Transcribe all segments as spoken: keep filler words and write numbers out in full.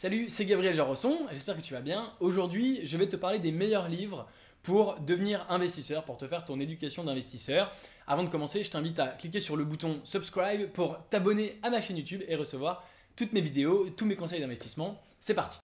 Salut, c'est Gabriel Jarrosson, j'espère que tu vas bien. Aujourd'hui, je vais te parler des meilleurs livres pour devenir investisseur, pour te faire ton éducation d'investisseur. Avant de commencer, je t'invite à cliquer sur le bouton subscribe pour t'abonner à ma chaîne YouTube et recevoir toutes mes vidéos, tous mes conseils d'investissement. C'est parti.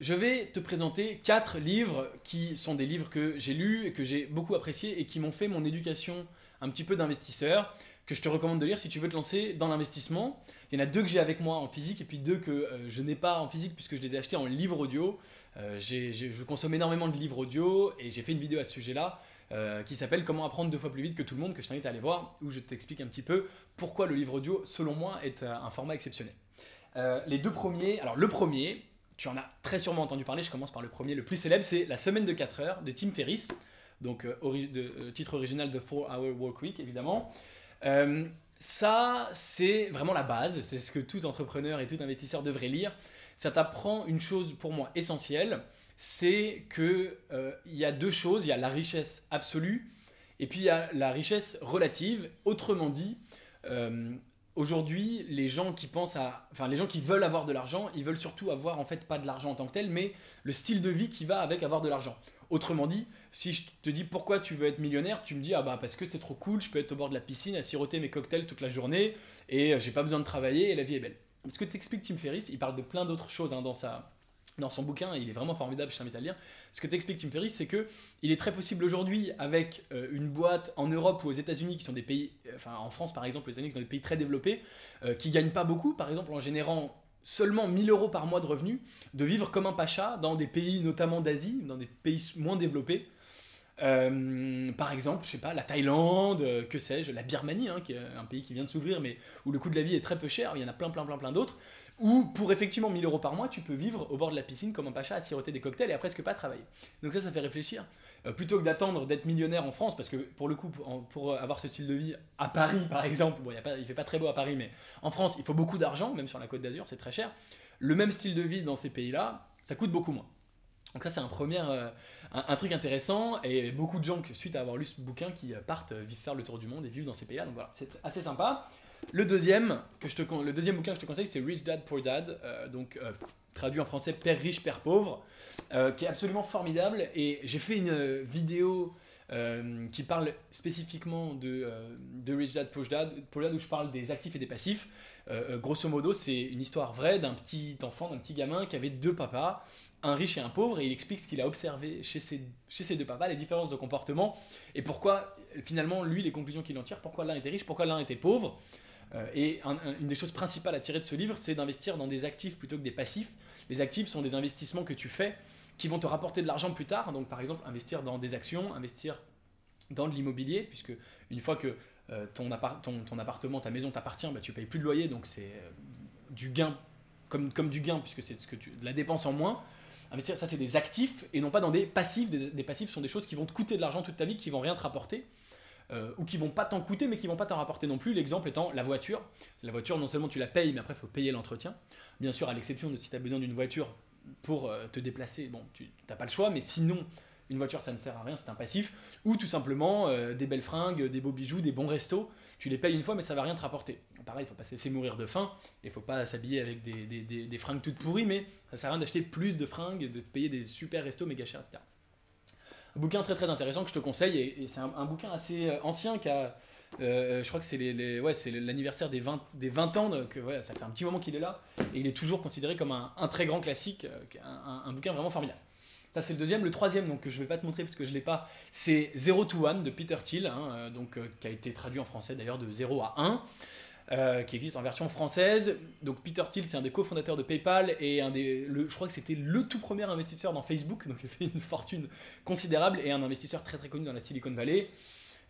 Je vais te présenter quatre livres qui sont des livres que j'ai lus et que j'ai beaucoup appréciés et qui m'ont fait mon éducation un petit peu d'investisseur, que je te recommande de lire si tu veux te lancer dans l'investissement. Il y en a deux que j'ai avec moi en physique et puis deux que euh, je n'ai pas en physique puisque je les ai achetés en livre audio. Euh, j'ai, j'ai, je consomme énormément de livres audio et j'ai fait une vidéo à ce sujet-là euh, qui s'appelle « Comment apprendre deux fois plus vite que tout le monde » que je t'invite à aller voir, où je t'explique un petit peu pourquoi le livre audio, selon moi, est euh, un format exceptionnel. Euh, les deux premiers, alors le premier… Tu en as très sûrement entendu parler, je commence par le premier, le plus célèbre, c'est La semaine de quatre heures de Tim Ferriss, donc euh, ori- de, euh, titre original de four hour Work Week évidemment. Euh, ça, c'est vraiment la base, c'est ce que tout entrepreneur et tout investisseur devrait lire. Ça t'apprend une chose pour moi essentielle, c'est qu'il euh, y a deux choses, il y a la richesse absolue et puis il y a la richesse relative. Autrement dit, euh, Aujourd'hui, les gens qui pensent à, enfin les gens qui veulent avoir de l'argent, ils veulent surtout avoir en fait pas de l'argent en tant que tel, mais le style de vie qui va avec avoir de l'argent. Autrement dit, si je te dis pourquoi tu veux être millionnaire, tu me dis ah bah parce que c'est trop cool, je peux être au bord de la piscine à siroter mes cocktails toute la journée et j'ai pas besoin de travailler et la vie est belle. Parce que t'expliques Tim Ferriss, il parle de plein d'autres choses hein, dans sa, dans son bouquin, et il est vraiment formidable, je t'invite à le lire. Ce que t'explique Tim Ferriss, c'est que il est très possible aujourd'hui avec euh, une boîte en Europe ou aux États-Unis qui sont des pays, enfin en France par exemple, les États-Unis qui sont des pays très développés, euh, qui gagnent pas beaucoup, par exemple en générant seulement mille euros par mois de revenus, de vivre comme un pacha dans des pays notamment d'Asie, dans des pays moins développés. Euh, par exemple, je sais pas, la Thaïlande, euh, que sais-je, la Birmanie, hein, qui est un pays qui vient de s'ouvrir, mais où le coût de la vie est très peu cher, il y en a plein, plein, plein, plein d'autres, où pour effectivement mille euros par mois, tu peux vivre au bord de la piscine comme un pacha à siroter des cocktails et à presque pas travailler. Donc ça, ça fait réfléchir. Euh, plutôt que d'attendre d'être millionnaire en France, parce que pour le coup, pour, pour avoir ce style de vie à Paris, par exemple, bon, y a pas, il fait pas très beau à Paris, mais en France, il faut beaucoup d'argent, même sur la Côte d'Azur, c'est très cher. Le même style de vie dans ces pays-là, ça coûte beaucoup moins. Donc ça c'est un premier euh, un, un truc intéressant et beaucoup de gens que, suite à avoir lu ce bouquin qui partent euh, faire le tour du monde et vivent dans ces pays-là, donc voilà, c'est assez sympa. Le deuxième, que je te, le deuxième bouquin que je te conseille c'est Rich Dad, Poor Dad, euh, donc euh, traduit en français Père riche, Père pauvre, euh, qui est absolument formidable et j'ai fait une vidéo euh, qui parle spécifiquement de, euh, de Rich Dad, Poor Dad, Poor Dad où je parle des actifs et des passifs. Euh, grosso modo c'est une histoire vraie d'un petit enfant, d'un petit gamin qui avait deux papas, un riche et un pauvre, et il explique ce qu'il a observé chez ses, chez ses deux papas, les différences de comportement et pourquoi finalement lui les conclusions qu'il en tire, pourquoi l'un était riche, pourquoi l'un était pauvre. Euh, et un, un, une des choses principales à tirer de ce livre c'est d'investir dans des actifs plutôt que des passifs. Les actifs sont des investissements que tu fais qui vont te rapporter de l'argent plus tard, donc par exemple investir dans des actions, investir dans de l'immobilier, puisque une fois que Euh, ton, appart- ton, ton appartement, ta maison t'appartient, bah, tu payes plus de loyer, donc c'est euh, du gain, comme, comme du gain, puisque c'est ce que tu, de la dépense en moins. Investir, ça c'est des actifs et non pas dans des passifs. Des, des passifs sont des choses qui vont te coûter de l'argent toute ta vie, qui vont rien te rapporter, euh, ou qui vont pas t'en coûter mais qui vont pas t'en rapporter non plus. L'exemple étant la voiture. La voiture, non seulement tu la payes, mais après il faut payer l'entretien. Bien sûr, à l'exception de si tu as besoin d'une voiture pour euh, te déplacer, bon, tu n'as pas le choix, mais sinon. Une voiture, ça ne sert à rien, c'est un passif. Ou tout simplement, euh, des belles fringues, des beaux bijoux, des bons restos. Tu les payes une fois, mais ça ne va rien te rapporter. Pareil, il ne faut pas se laisser mourir de faim. Il ne faut pas s'habiller avec des, des, des, des fringues toutes pourries, mais ça ne sert à rien d'acheter plus de fringues, de payer des super restos méga chers, et cetera. Un bouquin très très intéressant que je te conseille. Et, et c'est un, un bouquin assez ancien qui a... Euh, je crois que c'est, les, les, ouais, c'est l'anniversaire des vingt ans, que, ouais, ça fait un petit moment qu'il est là. Et il est toujours considéré comme un, un très grand classique, un, un, un bouquin vraiment formidable. Ça c'est le deuxième. Le troisième, donc, que je ne vais pas te montrer parce que je ne l'ai pas, c'est Zero to One de Peter Thiel, hein, donc, euh, qui a été traduit en français d'ailleurs de zéro à un, euh, qui existe en version française. Donc Peter Thiel, c'est un des cofondateurs de PayPal et un des, le, je crois que c'était le tout premier investisseur dans Facebook, donc il a fait une fortune considérable et un investisseur très très connu dans la Silicon Valley.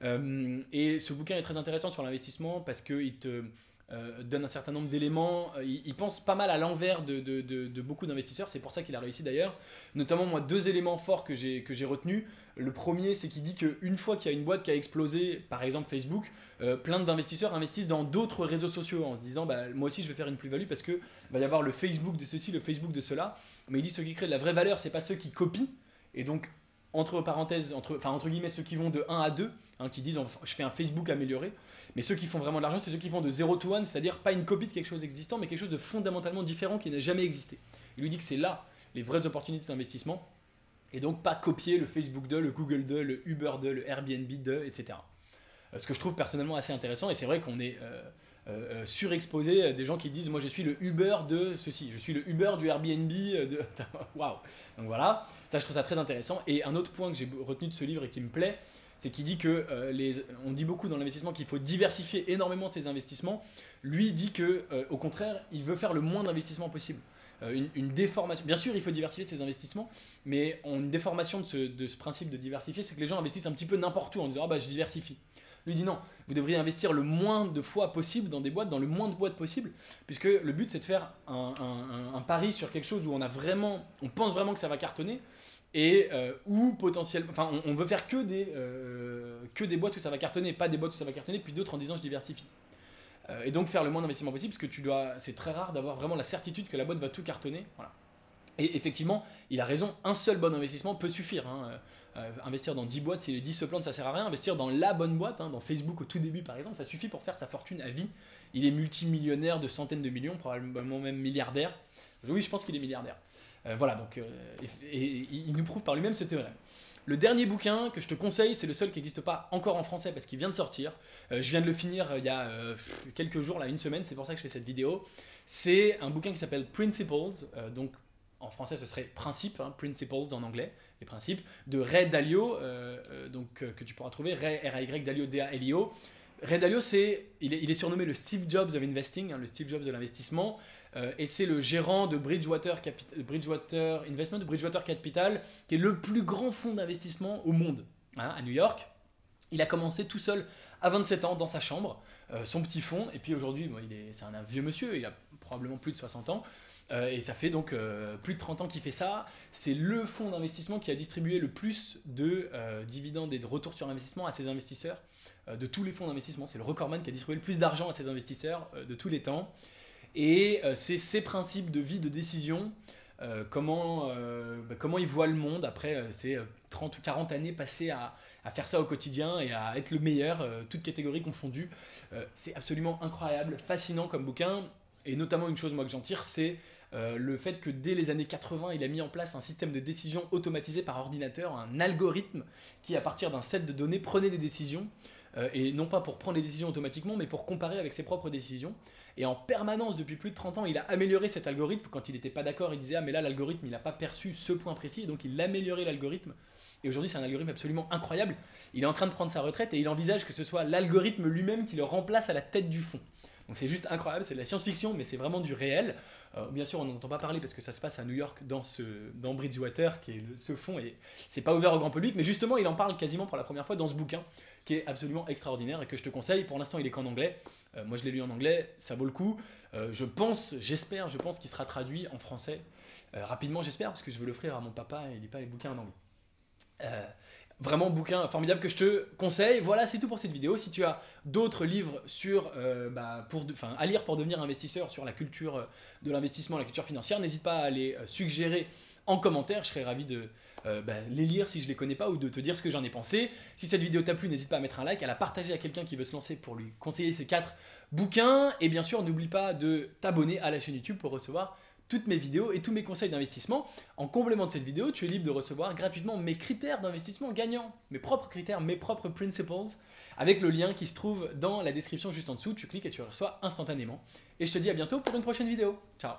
Euh, et ce bouquin est très intéressant sur l'investissement parce qu'il te euh, donne un certain nombre d'éléments. Il, il pense pas mal à l'envers de, de, de, de beaucoup d'investisseurs. C'est pour ça qu'il a réussi d'ailleurs. Notamment, moi, deux éléments forts que j'ai, que j'ai retenus. Le premier, c'est qu'il dit qu'une fois qu'il y a une boîte qui a explosé, par exemple Facebook, euh, plein d'investisseurs investissent dans d'autres réseaux sociaux en se disant bah, « moi aussi je vais faire une plus-value parce qu'il va y avoir le Facebook de ceci, le Facebook de cela ». Mais il dit que ceux qui créent de la vraie valeur, ce n'est pas ceux qui copient. Et donc, entre parenthèses, entre, enfin, entre guillemets, ceux qui vont de un à deux, hein, qui disent « je fais un Facebook amélioré ». Mais ceux qui font vraiment de l'argent, c'est ceux qui font de zéro to one, c'est-à-dire pas une copie de quelque chose existant, mais quelque chose de fondamentalement différent qui n'a jamais existé. Il lui dit que c'est là les vraies opportunités d'investissement. Et donc pas copier le Facebook de, le Google de, le Uber de, le Airbnb de, et cetera. Ce que je trouve personnellement assez intéressant, et c'est vrai qu'on est euh, euh, surexposé des gens qui disent « moi je suis le Uber de ceci, je suis le Uber du Airbnb de… » Waouh. Donc voilà, ça je trouve ça très intéressant. Et un autre point que j'ai retenu de ce livre et qui me plaît, c'est qu'il dit que, euh, les... on dit beaucoup dans l'investissement qu'il faut diversifier énormément ses investissements. Lui dit que, euh, au contraire, il veut faire le moins d'investissements possible. Une, une déformation. Bien sûr, il faut diversifier ses investissements, mais une déformation de ce, de ce principe de diversifier, c'est que les gens investissent un petit peu n'importe où en disant « ah bah je diversifie ». Lui dit non, vous devriez investir le moins de fois possible dans des boîtes, dans le moins de boîtes possible, puisque le but c'est de faire un, un, un, un pari sur quelque chose où on a vraiment, on pense vraiment que ça va cartonner et euh, où potentiellement, enfin on, on veut faire que des, euh, que des boîtes où ça va cartonner, pas des boîtes où ça va cartonner, puis d'autres en disant « je diversifie ». Et donc faire le moins d'investissement possible parce que tu dois, c'est très rare d'avoir vraiment la certitude que la boîte va tout cartonner. Voilà. Et effectivement, il a raison, un seul bon investissement peut suffire. Hein. Euh, investir dans dix boîtes, si les dix se plantent, ça ne sert à rien. Investir dans la bonne boîte, hein, dans Facebook au tout début par exemple, ça suffit pour faire sa fortune à vie. Il est multimillionnaire de centaines de millions, probablement même milliardaire. Oui, je pense qu'il est milliardaire. Euh, voilà, donc euh, et, et il nous prouve par lui-même ce théorème. Le dernier bouquin que je te conseille, c'est le seul qui n'existe pas encore en français parce qu'il vient de sortir. Euh, je viens de le finir euh, il y a euh, quelques jours, là, une semaine, c'est pour ça que je fais cette vidéo. C'est un bouquin qui s'appelle Principles, euh, donc en français ce serait Principes, hein, Principles en anglais, les principes, de Ray Dalio, euh, euh, donc, euh, que tu pourras trouver, Ray, R A Y, Dalio, D A L I O. Ray Dalio, c'est, il, est, il est surnommé le Steve Jobs of Investing, hein, le Steve Jobs de l'investissement. Euh, et c'est le gérant de Bridgewater, Capi- Bridgewater Investment, de Bridgewater Capital, qui est le plus grand fonds d'investissement au monde, hein, à New York. Il a commencé tout seul à vingt-sept ans dans sa chambre, euh, son petit fonds. Et puis aujourd'hui, bon, il est, c'est un, un vieux monsieur, il a probablement plus de soixante ans. Euh, et ça fait donc euh, plus de trente ans qu'il fait ça. C'est le fonds d'investissement qui a distribué le plus de euh, dividendes et de retours sur investissement à ses investisseurs, euh, de tous les fonds d'investissement. C'est le recordman qui a distribué le plus d'argent à ses investisseurs euh, de tous les temps. Et c'est ses principes de vie, de décision, euh, comment, euh, bah, comment il voit le monde après euh, ces trente ou quarante années passées à, à faire ça au quotidien et à être le meilleur, euh, toutes catégories confondues. Euh, c'est absolument incroyable, fascinant comme bouquin. Et notamment une chose moi que j'en tire, c'est euh, le fait que dès les années quatre-vingts, il a mis en place un système de décision automatisé par ordinateur, un algorithme qui à partir d'un set de données prenait des décisions. Euh, et non pas pour prendre les décisions automatiquement, mais pour comparer avec ses propres décisions. Et en permanence, depuis plus de trente ans, il a amélioré cet algorithme. Quand il n'était pas d'accord, il disait « ah mais là, l'algorithme, il n'a pas perçu ce point précis », et donc il améliorait l'algorithme. Et aujourd'hui, c'est un algorithme absolument incroyable. Il est en train de prendre sa retraite et il envisage que ce soit l'algorithme lui-même qui le remplace à la tête du fond. Donc c'est juste incroyable, c'est de la science-fiction, mais c'est vraiment du réel. Euh, bien sûr, on n'en entend pas parler parce que ça se passe à New York, dans, ce, dans Bridgewater, qui est le, ce fond, et c'est pas ouvert au grand public, mais justement, il en parle quasiment pour la première fois dans ce bouquin, qui est absolument extraordinaire et que je te conseille. Pour l'instant, il est qu'en anglais. Euh, moi, je l'ai lu en anglais, ça vaut le coup. Euh, je pense, j'espère, je pense qu'il sera traduit en français. Euh, rapidement, j'espère, parce que je veux l'offrir à mon papa, et il lit pas les bouquins en anglais. Euh, Vraiment bouquin formidable que je te conseille. Voilà, c'est tout pour cette vidéo. Si tu as d'autres livres sur, euh, bah, pour de, enfin, à lire pour devenir investisseur sur la culture de l'investissement, la culture financière, n'hésite pas à les suggérer en commentaire. Je serais ravi de euh, bah, les lire si je ne les connais pas ou de te dire ce que j'en ai pensé. Si cette vidéo t'a plu, n'hésite pas à mettre un like, à la partager à quelqu'un qui veut se lancer pour lui conseiller ces quatre bouquins. Et bien sûr, n'oublie pas de t'abonner à la chaîne YouTube pour recevoir toutes mes vidéos et tous mes conseils d'investissement. En complément de cette vidéo, tu es libre de recevoir gratuitement mes critères d'investissement gagnants, mes propres critères, mes propres principles, avec le lien qui se trouve dans la description juste en dessous. Tu cliques et tu le reçois instantanément. Et je te dis à bientôt pour une prochaine vidéo. Ciao.